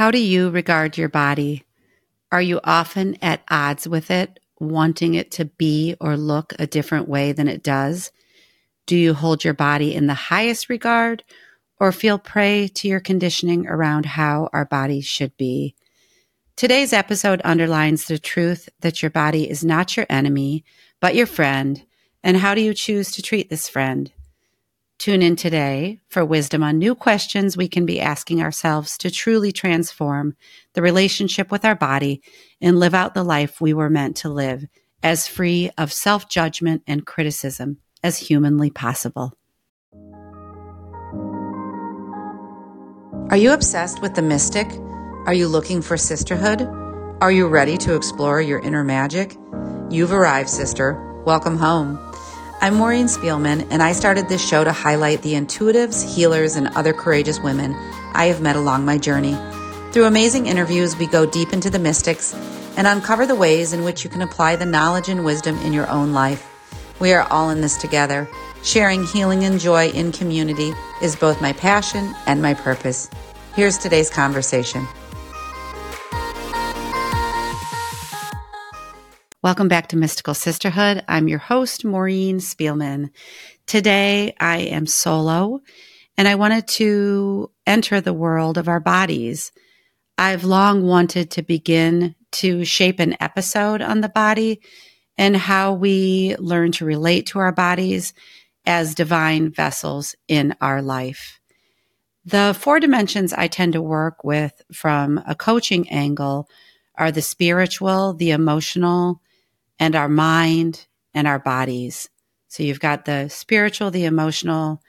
How do you regard your body? Are you often at odds with it, wanting it to be or look a different way than it does? Do you hold your body in the highest regard or feel prey to your conditioning around how our bodies should be? Today's episode underlines the truth that your body is not your enemy, but your friend, and how do you choose to treat this friend? Tune in today for wisdom on new questions we can be asking ourselves to truly transform the relationship with our body and live out the life we were meant to live, as free of self-judgment and criticism as humanly possible. Are you obsessed with the mystic? Are you looking for sisterhood? Are you ready to explore your inner magic? You've arrived, sister. Welcome home. I'm Maureen Spielman, and I started this show to highlight the intuitives, healers, and other courageous women I have met along my journey. Through amazing interviews, we go deep into the mystics and uncover the ways in which you can apply the knowledge and wisdom in your own life. We are all in this together. Sharing healing and joy in community is both my passion and my purpose. Here's today's conversation. Welcome back to Mystical Sisterhood. I'm your host, Maureen Spielman. Today, I am solo, and I wanted to enter the world of our bodies. I've long wanted to begin to shape an episode on the body and how we learn to relate to our bodies as divine vessels in our life. The four dimensions I tend to work with from a coaching angle are the spiritual, the emotional, and our mind, and our bodies. So you've got the spiritual, the emotional,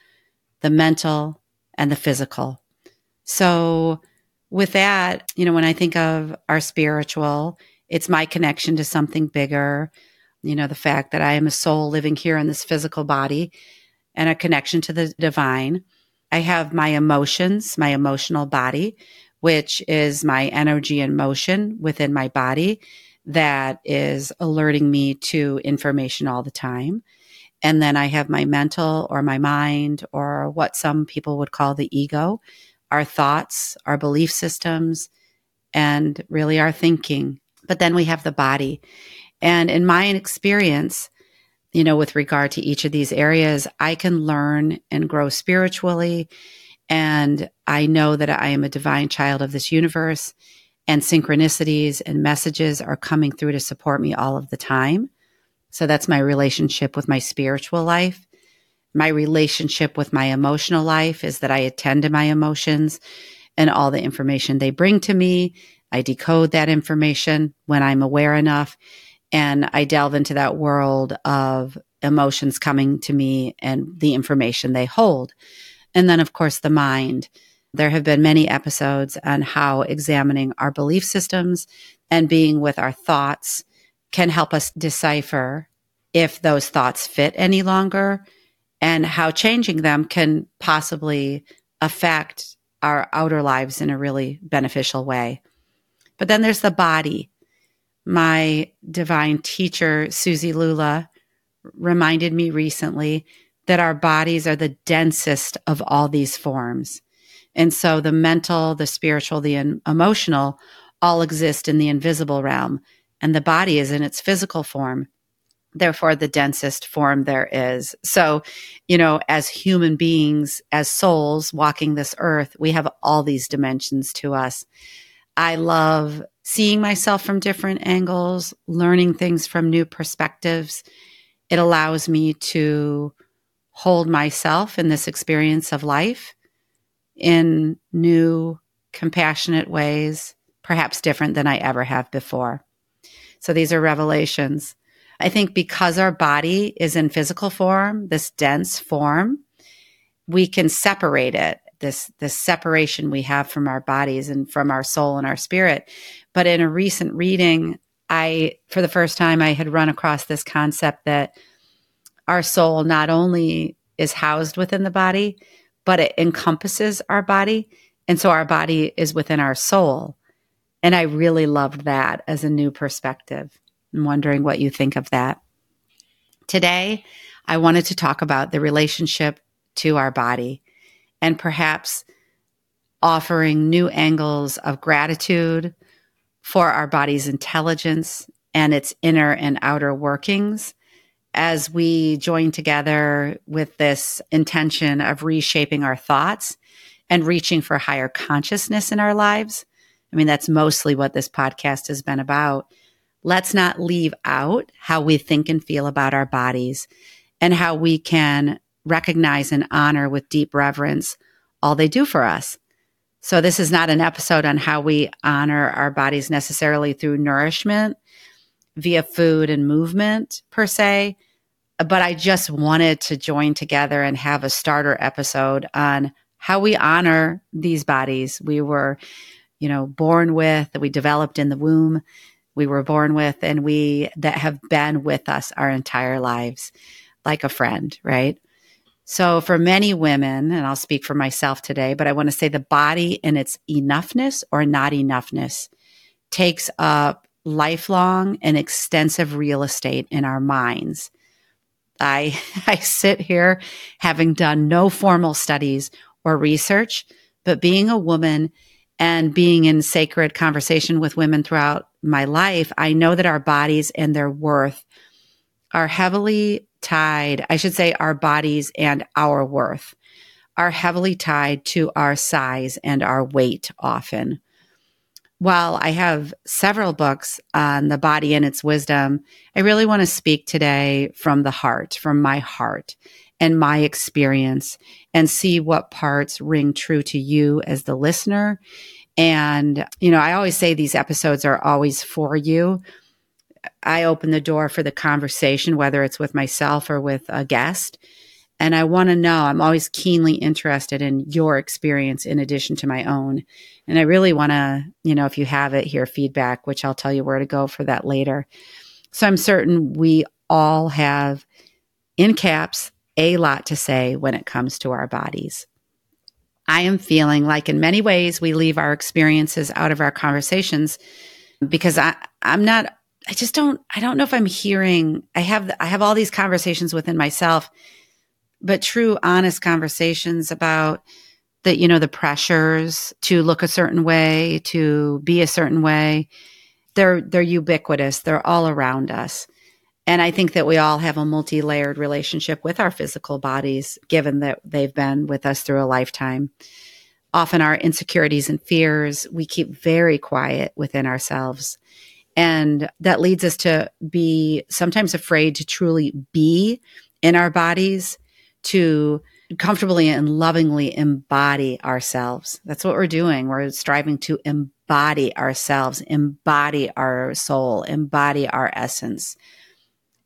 the mental, and the physical. So with that, when I think of our spiritual, it's my connection to something bigger, the fact that I am a soul living here in this physical body, and a connection to the divine. I have my emotions, my emotional body, which is my energy and motion within my body, that is alerting me to information all the time. And then I have my mental or my mind, or what some people would call the ego, our thoughts, our belief systems, and really our thinking. But then we have the body. And in my experience, with regard to each of these areas, I can learn and grow spiritually. And I know that I am a divine child of this universe, and synchronicities and messages are coming through to support me all of the time. So that's my relationship with my spiritual life. My relationship with my emotional life is that I attend to my emotions and all the information they bring to me. I decode that information when I'm aware enough, and I delve into that world of emotions coming to me and the information they hold. And then, of course, the mind. There have been many episodes on how examining our belief systems and being with our thoughts can help us decipher if those thoughts fit any longer, and how changing them can possibly affect our outer lives in a really beneficial way. But then there's the body. My divine teacher, Susie Lula, reminded me recently that our bodies are the densest of all these forms. And so the mental, the spiritual, the emotional all exist in the invisible realm, and the body is in its physical form, therefore the densest form there is. So, as human beings, as souls walking this earth, we have all these dimensions to us. I love seeing myself from different angles, learning things from new perspectives. It allows me to hold myself in this experience of life in new, compassionate ways, perhaps different than I ever have before. So these are revelations. I think because our body is in physical form, this dense form, we can separate it, this separation we have from our bodies and from our soul and our spirit. But in a recent reading, for the first time, I had run across this concept that our soul not only is housed within the body, but it encompasses our body. And so our body is within our soul. And I really loved that as a new perspective. I'm wondering what you think of that. Today, I wanted to talk about the relationship to our body, and perhaps offering new angles of gratitude for our body's intelligence and its inner and outer workings as we join together with this intention of reshaping our thoughts and reaching for higher consciousness in our lives. I mean, that's mostly what this podcast has been about. Let's not leave out how we think and feel about our bodies and how we can recognize and honor with deep reverence all they do for us. So this is not an episode on how we honor our bodies necessarily through nourishment, via food and movement per se, but I just wanted to join together and have a starter episode on how we honor these bodies we were, born with, that we developed in the womb, we were born with, and we that have been with us our entire lives, like a friend, right? So for many women, and I'll speak for myself today, but I want to say the body in its enoughness or not enoughness takes up lifelong and extensive real estate in our minds. I sit here having done no formal studies or research, but being a woman and being in sacred conversation with women throughout my life, I know that our bodies and their worth are heavily tied. I should say our bodies and our worth are heavily tied to our size and our weight often. While I have several books on the body and its wisdom, I really want to speak today from the heart, from my heart and my experience, and see what parts ring true to you as the listener. And, I always say these episodes are always for you. I open the door for the conversation, whether it's with myself or with a guest. And I want to know, I'm always keenly interested in your experience in addition to my own. And I really want to, if you have it, hear feedback, which I'll tell you where to go for that later. So I'm certain we all have, in caps, a lot to say when it comes to our bodies. I am feeling like in many ways we leave our experiences out of our conversations because I have all these conversations within myself, but true, honest conversations about the, the pressures to look a certain way, to be a certain way, they're ubiquitous. They're all around us. And I think that we all have a multi-layered relationship with our physical bodies, given that they've been with us through a lifetime. Often our insecurities and fears, we keep very quiet within ourselves. And that leads us to be sometimes afraid to truly be in our bodies, to comfortably and lovingly embody ourselves. That's what we're doing. We're striving to embody ourselves, embody our soul, embody our essence.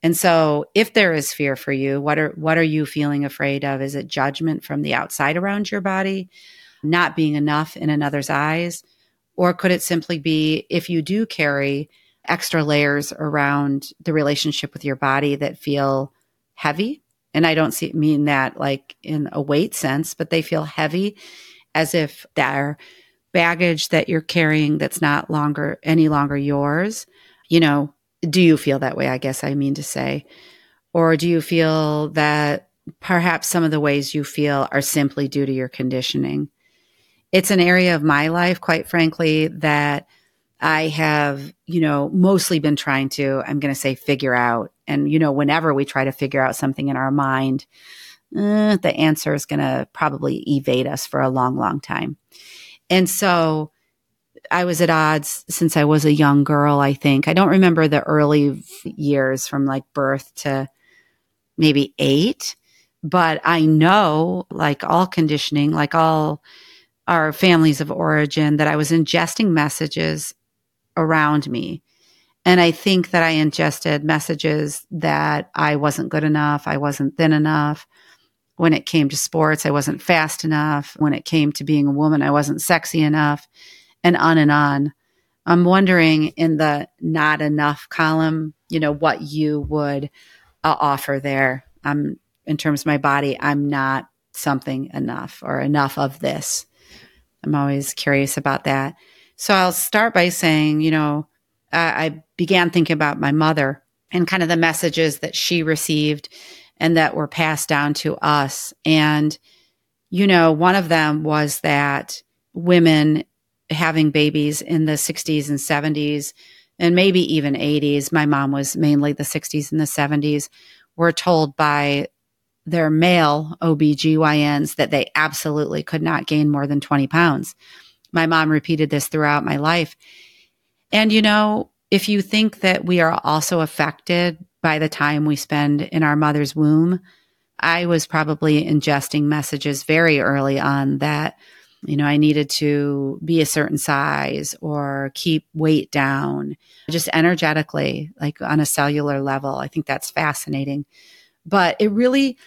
And so if there is fear for you, what are you feeling afraid of? Is it judgment from the outside around your body, not being enough in another's eyes? Or could it simply be if you do carry extra layers around the relationship with your body that feel heavy? And I don't mean that like in a weight sense, but they feel heavy, as if their baggage that you're carrying that's not longer any longer yours. Do you feel that way? I guess I mean to say, or do you feel that perhaps some of the ways you feel are simply due to your conditioning? It's an area of my life, quite frankly, that I have, mostly been trying to, I'm going to say, figure out. And, whenever we try to figure out something in our mind, the answer is going to probably evade us for a long, long time. And so I was at odds since I was a young girl, I think. I don't remember the early years from like birth to maybe 8, but I know, like all conditioning, like all our families of origin, that I was ingesting messages around me. And I think that I ingested messages that I wasn't good enough. I wasn't thin enough. When it came to sports, I wasn't fast enough. When it came to being a woman, I wasn't sexy enough, and on and on. I'm wondering, in the not enough column, what you would offer there. In terms of my body, I'm not something enough or enough of this. I'm always curious about that. So I'll start by saying, I began thinking about my mother and kind of the messages that she received and that were passed down to us. And, one of them was that women having babies in the 60s and 70s, and maybe even 80s. My mom was mainly the 60s and the 70s, were told by their male OBGYNs that they absolutely could not gain more than 20 pounds. My mom repeated this throughout my life. And, you know, if you think that we are also affected by the time we spend in our mother's womb, I was probably ingesting messages very early on that, you know, I needed to be a certain size or keep weight down, just energetically, like on a cellular level. I think that's fascinating. But it really,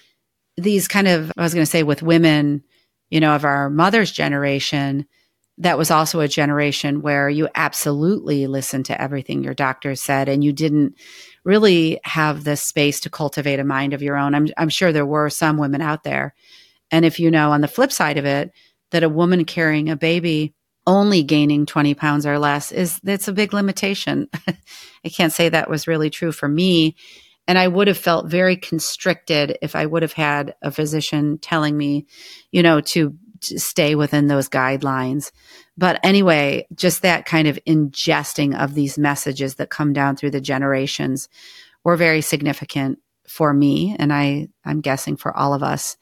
these kind of, I was going to say with women, you know, of our mother's generation, that was also a generation where you absolutely listened to everything your doctor said, and you didn't really have the space to cultivate a mind of your own. I'm sure there were some women out there. And if you know, on the flip side of it, that a woman carrying a baby only gaining 20 pounds or less is, that's a big limitation. I can't say that was really true for me. And I would have felt very constricted if I would have had a physician telling me, you know, to stay within those guidelines. But anyway, just that kind of ingesting of these messages that come down through the generations were very significant for me. And I'm guessing for all of us.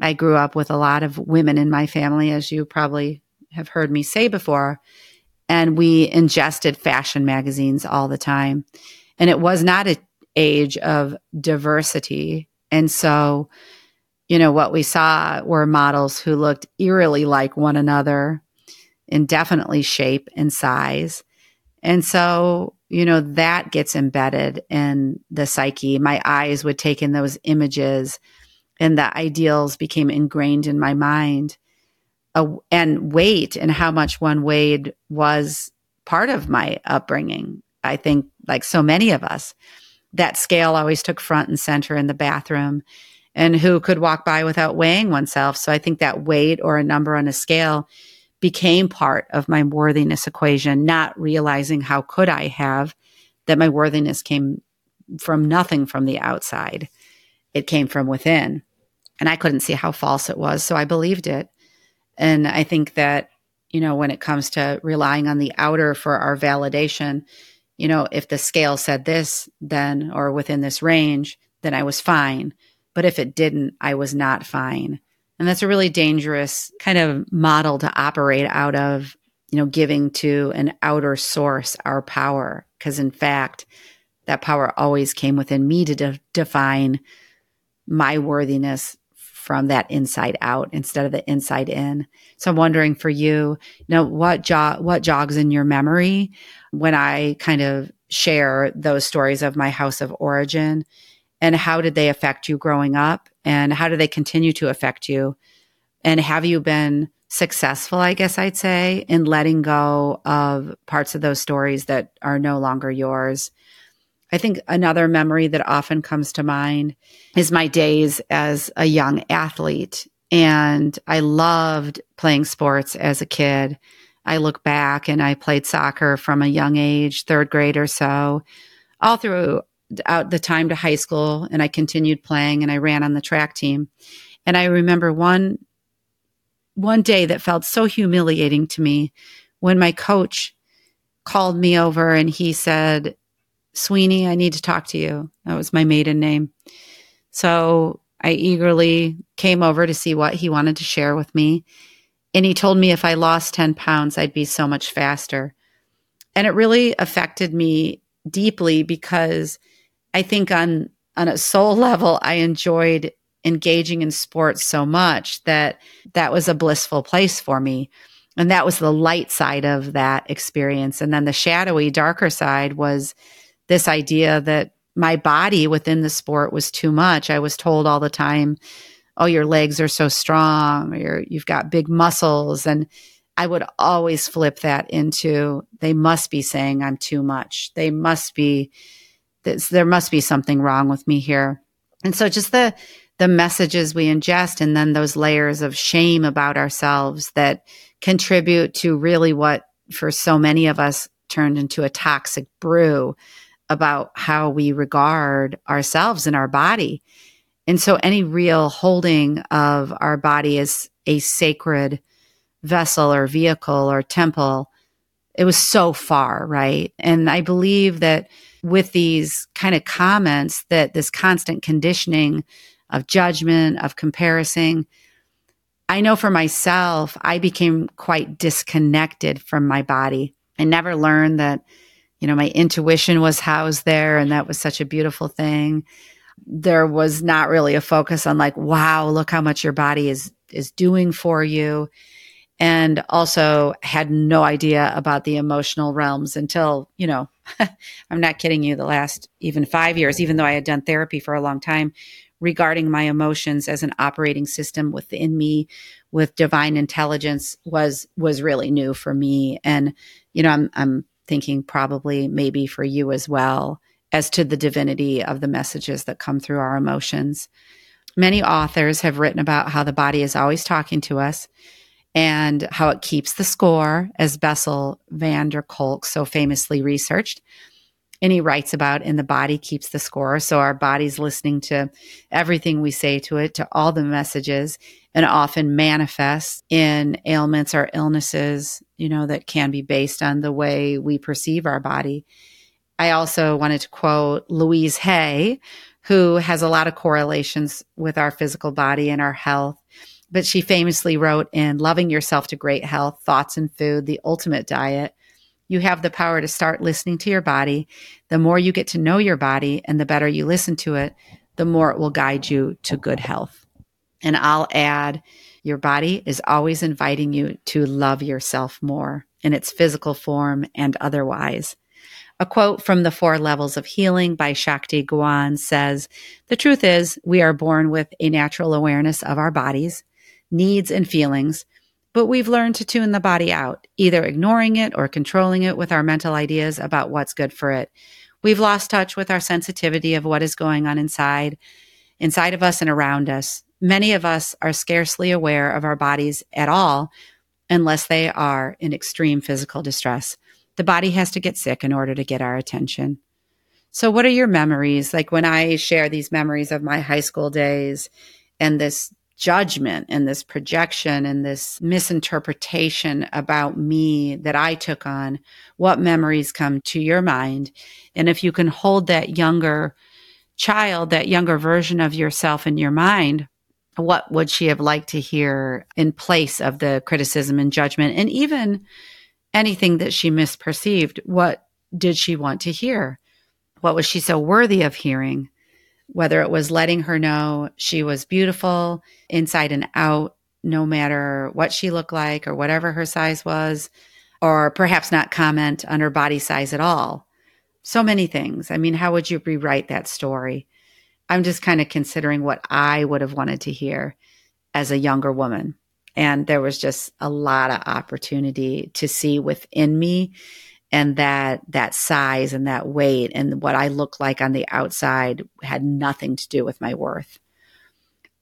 I grew up with a lot of women in my family, as you probably have heard me say before, and we ingested fashion magazines all the time. And it was not a age of diversity. And so, you know, what we saw were models who looked eerily like one another in definitely shape and size. And so, you know, that gets embedded in the psyche. My eyes would take in those images, and the ideals became ingrained in my mind. And weight and how much one weighed was part of my upbringing. I think, like so many of us, that scale always took front and center in the bathroom, and who could walk by without weighing oneself. So I think that weight or a number on a scale became part of my worthiness equation, not realizing how could I have that my worthiness came from nothing from the outside. It came from within, and I couldn't see how false it was. So I believed it. And I think that, you know, when it comes to relying on the outer for our validation, you know, if the scale said this, then, or within this range, then I was fine. But if it didn't, I was not fine. And that's a really dangerous kind of model to operate out of, you know, giving to an outer source our power. Because in fact, that power always came within me to define my worthiness from that inside out instead of the inside in. So I'm wondering for you, you know, what jogs in your memory when I kind of share those stories of my house of origin, and how did they affect you growing up, and how do they continue to affect you? And have you been successful, I guess I'd say, in letting go of parts of those stories that are no longer yours? I think another memory that often comes to mind is my days as a young athlete. And I loved playing sports as a kid. I look back and I played soccer from a young age, third grade or so, all throughout the time to high school. And I continued playing, and I ran on the track team. And I remember one day that felt so humiliating to me when my coach called me over and he said, "Sweeney, I need to talk to you." That was my maiden name. So I eagerly came over to see what he wanted to share with me. And he told me if I lost 10 pounds, I'd be so much faster. And it really affected me deeply, because I think on a soul level, I enjoyed engaging in sports so much that that was a blissful place for me. And that was the light side of that experience. And then the shadowy, darker side was this idea that my body within the sport was too much. I was told all the time, "Oh, your legs are so strong," or "You've got big muscles." And I would always flip that into, they must be saying I'm too much. They must be, there must be something wrong with me here. And so just the messages we ingest, and then those layers of shame about ourselves that contribute to really what for so many of us turned into a toxic brew about how we regard ourselves and our body. And so any real holding of our body as a sacred vessel or vehicle or temple, it was so far, right? And I believe that with these kind of comments, that this constant conditioning of judgment, of comparison, I know for myself, I became quite disconnected from my body. I never learned that, you know, my intuition was housed there, and that was such a beautiful thing. There was not really a focus on like, wow, look how much your body is doing for you. And also had no idea about the emotional realms until, you know, I'm not kidding you, the last even 5 years, even though I had done therapy for a long time, regarding my emotions as an operating system within me with divine intelligence was really new for me. And, you know, I'm thinking probably maybe for you as well, as to the divinity of the messages that come through our emotions. Many authors have written about how the body is always talking to us and how it keeps the score, as Bessel van der Kolk so famously researched. And he writes about in The Body Keeps the Score. So our body's listening to everything we say to it, to all the messages, and often manifests in ailments or illnesses, you know, that can be based on the way we perceive our body. I also wanted to quote Louise Hay, who has a lot of correlations with our physical body and our health. But she famously wrote in Loving Yourself to Great Health, Thoughts and Food, The Ultimate Diet, you have the power to start listening to your body. The more you get to know your body and the better you listen to it, the more it will guide you to good health. And I'll add, your body is always inviting you to love yourself more in its physical form and otherwise. A quote from The Four Levels of Healing by Shakti Gwan says, the truth is we are born with a natural awareness of our bodies, needs, and feelings, but we've learned to tune the body out, either ignoring it or controlling it with our mental ideas about what's good for it. We've lost touch with our sensitivity of what is going on inside of us and around us. Many of us are scarcely aware of our bodies at all unless they are in extreme physical distress. The body has to get sick in order to get our attention. So what are your memories? Like when I share these memories of my high school days and this judgment and this projection and this misinterpretation about me that I took on, what memories come to your mind? And if you can hold that younger child, that younger version of yourself in your mind, what would she have liked to hear in place of the criticism and judgment? And even anything that she misperceived, what did she want to hear? What was she so worthy of hearing? Whether it was letting her know she was beautiful inside and out, no matter what she looked like or whatever her size was, or perhaps not comment on her body size at all. So many things. I mean, how would you rewrite that story? I'm just kind of considering what I would have wanted to hear as a younger woman. And there was just a lot of opportunity to see within me, and that size and that weight and what I looked like on the outside had nothing to do with my worth.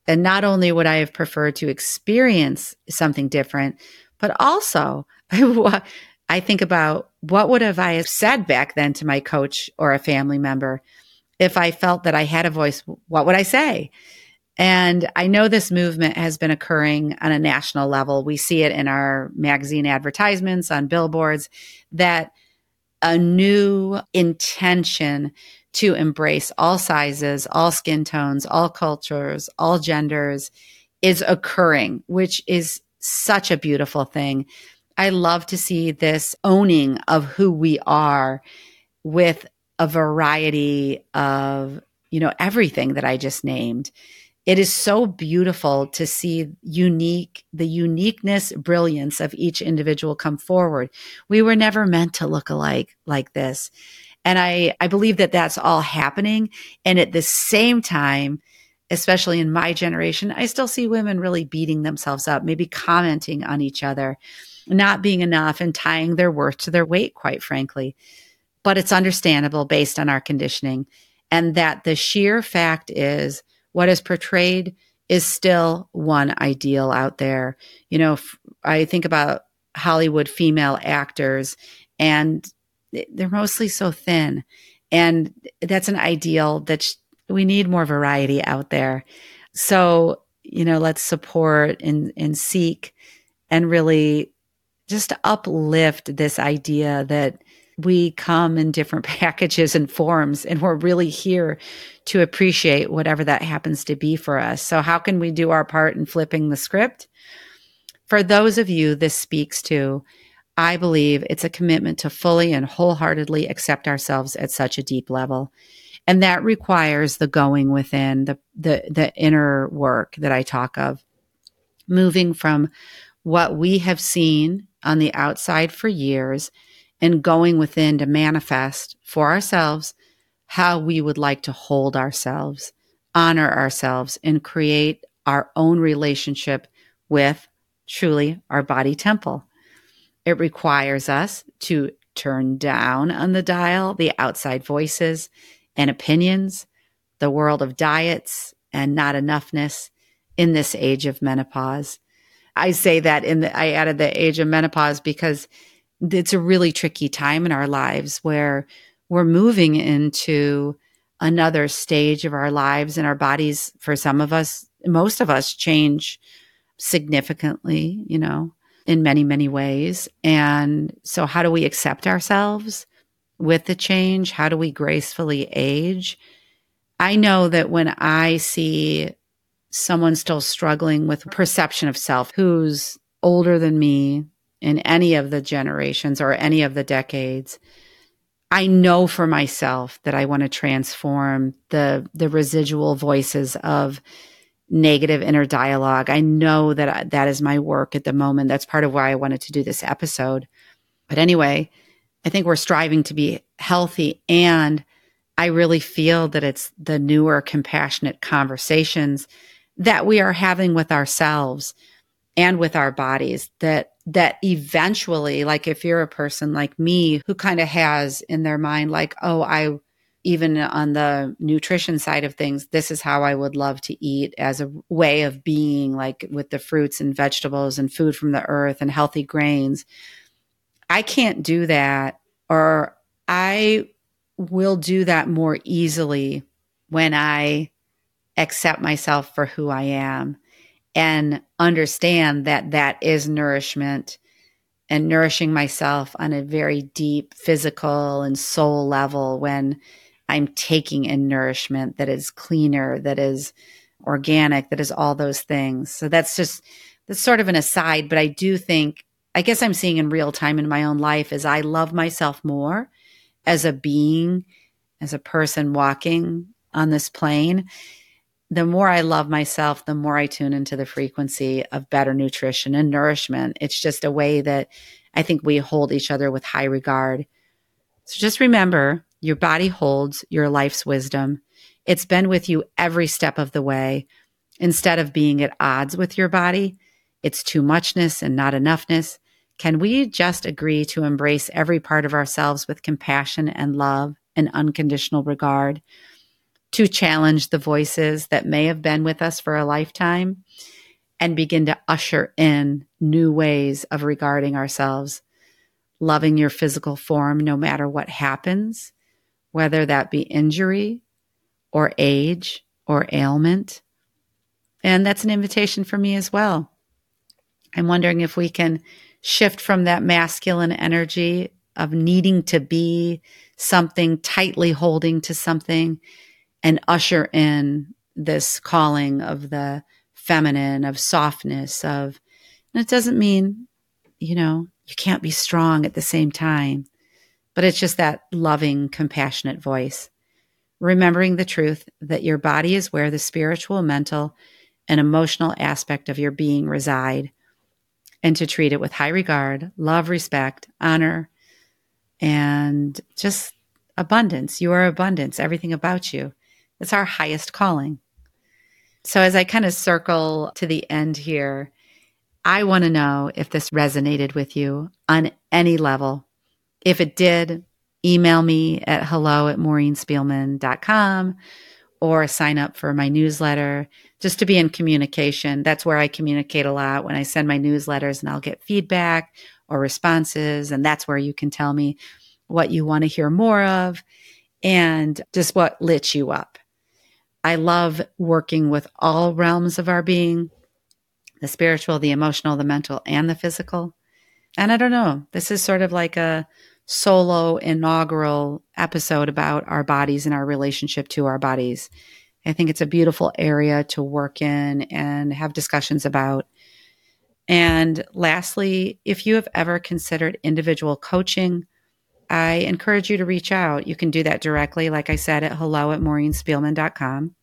And not only would I have preferred to experience something different, but also I think about what would have I have said back then to my coach or a family member if I felt that I had a voice. What would I say? And I know this movement has been occurring on a national level. We see it in our magazine advertisements, on billboards, that a new intention to embrace all sizes, all skin tones, all cultures, all genders is occurring, which is such a beautiful thing. I love to see this owning of who we are with a variety of, you know, everything that I just named. It is so beautiful to see the uniqueness, brilliance of each individual come forward. We were never meant to look alike like this. And I believe that that's all happening. And at the same time, especially in my generation, I still see women really beating themselves up, maybe commenting on each other, not being enough and tying their worth to their weight, quite frankly. But it's understandable based on our conditioning. And that the sheer fact is, what is portrayed is still one ideal out there. You know, I think about Hollywood female actors, and they're mostly so thin. And that's an ideal that we need more variety out there. So, you know, let's support and seek and really just uplift this idea that we come in different packages and forms, and we're really here to appreciate whatever that happens to be for us. So how can we do our part in flipping the script? For those of you this speaks to, I believe it's a commitment to fully and wholeheartedly accept ourselves at such a deep level. And that requires the going within, the inner work that I talk of, moving from what we have seen on the outside for years and going within to manifest for ourselves how we would like to hold ourselves, honor ourselves, and create our own relationship with truly our body temple. It requires us to turn down on the dial the outside voices and opinions, the world of diets and not enoughness in this age of menopause. I say that I added the age of menopause because it's a really tricky time in our lives where we're moving into another stage of our lives, and our bodies, for some of us, most of us, change significantly, in many, many ways. And so how do we accept ourselves with the change? How do we gracefully age? I know that when I see someone still struggling with perception of self who's older than me in any of the generations or any of the decades, I know for myself that I want to transform the residual voices of negative inner dialogue. I know that that is my work at the moment. That's part of why I wanted to do this episode. But anyway, I think we're striving to be healthy, and I really feel that it's the newer, compassionate conversations that we are having with ourselves and with our bodies that eventually, like if you're a person like me who kind of has in their mind, like, even on the nutrition side of things, this is how I would love to eat as a way of being, like with the fruits and vegetables and food from the earth and healthy grains. I can't do that, or I will do that more easily when I accept myself for who I am and understand that that is nourishment and nourishing myself on a very deep physical and soul level when I'm taking in nourishment that is cleaner, that is organic, that is all those things. So that's sort of an aside, but I do think, I guess I'm seeing in real time in my own life is I love myself more as a being, as a person walking on this plane. The more I love myself, the more I tune into the frequency of better nutrition and nourishment. It's just a way that I think we hold each other with high regard. So just remember, your body holds your life's wisdom. It's been with you every step of the way. Instead of being at odds with your body, it's too muchness and not enoughness. Can we just agree to embrace every part of ourselves with compassion and love and unconditional regard, to challenge the voices that may have been with us for a lifetime and begin to usher in new ways of regarding ourselves, loving your physical form no matter what happens, whether that be injury or age or ailment. And that's an invitation for me as well. I'm wondering if we can shift from that masculine energy of needing to be something, tightly holding to something, and usher in this calling of the feminine, of softness, of, and it doesn't mean, you can't be strong at the same time, but it's just that loving, compassionate voice. Remembering the truth that your body is where the spiritual, mental, and emotional aspect of your being reside, and to treat it with high regard, love, respect, honor, and just abundance. You are abundance, everything about you. It's our highest calling. So as I kind of circle to the end here, I want to know if this resonated with you on any level. If it did, email me at hello@maureenspielman.com or sign up for my newsletter just to be in communication. That's where I communicate a lot, when I send my newsletters, and I'll get feedback or responses. And that's where you can tell me what you want to hear more of and just what lit you up. I love working with all realms of our being, the spiritual, the emotional, the mental, and the physical. And I don't know, this is sort of like a solo inaugural episode about our bodies and our relationship to our bodies. I think it's a beautiful area to work in and have discussions about. And lastly, if you have ever considered individual coaching, I encourage you to reach out. You can do that directly, like I said, at hello@maureenspielman.com,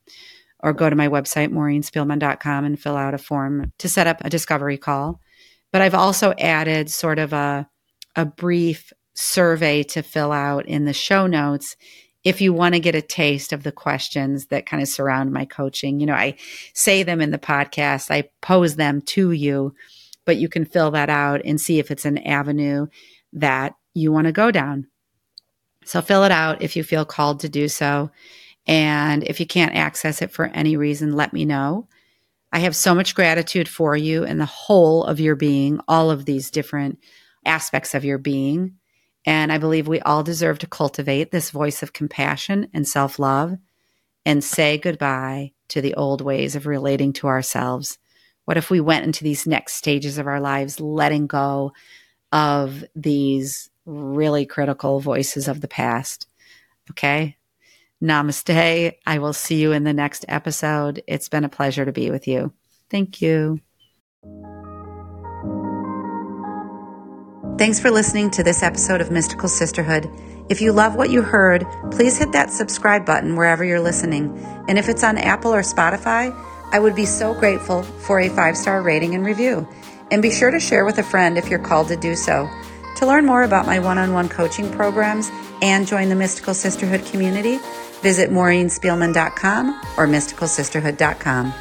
or go to my website, maureenspielman.com, and fill out a form to set up a discovery call. But I've also added sort of a brief survey to fill out in the show notes if you want to get a taste of the questions that kind of surround my coaching. You know, I say them in the podcast, I pose them to you, but you can fill that out and see if it's an avenue that you want to go down. So fill it out if you feel called to do so. And if you can't access it for any reason, let me know. I have so much gratitude for you and the whole of your being, all of these different aspects of your being. And I believe we all deserve to cultivate this voice of compassion and self-love and say goodbye to the old ways of relating to ourselves. What if we went into these next stages of our lives letting go of these really critical voices of the past? Okay? Namaste. I will see you in the next episode. It's been a pleasure to be with you. Thank you. Thanks for listening to this episode of Mystical Sisterhood. If you love what you heard, please hit that subscribe button wherever you're listening. And if it's on Apple or Spotify, I would be so grateful for a 5-star rating and review. And be sure to share with a friend if you're called to do so. To learn more about my one-on-one coaching programs and join the Mystical Sisterhood community, visit maureenspielman.com or mysticalsisterhood.com.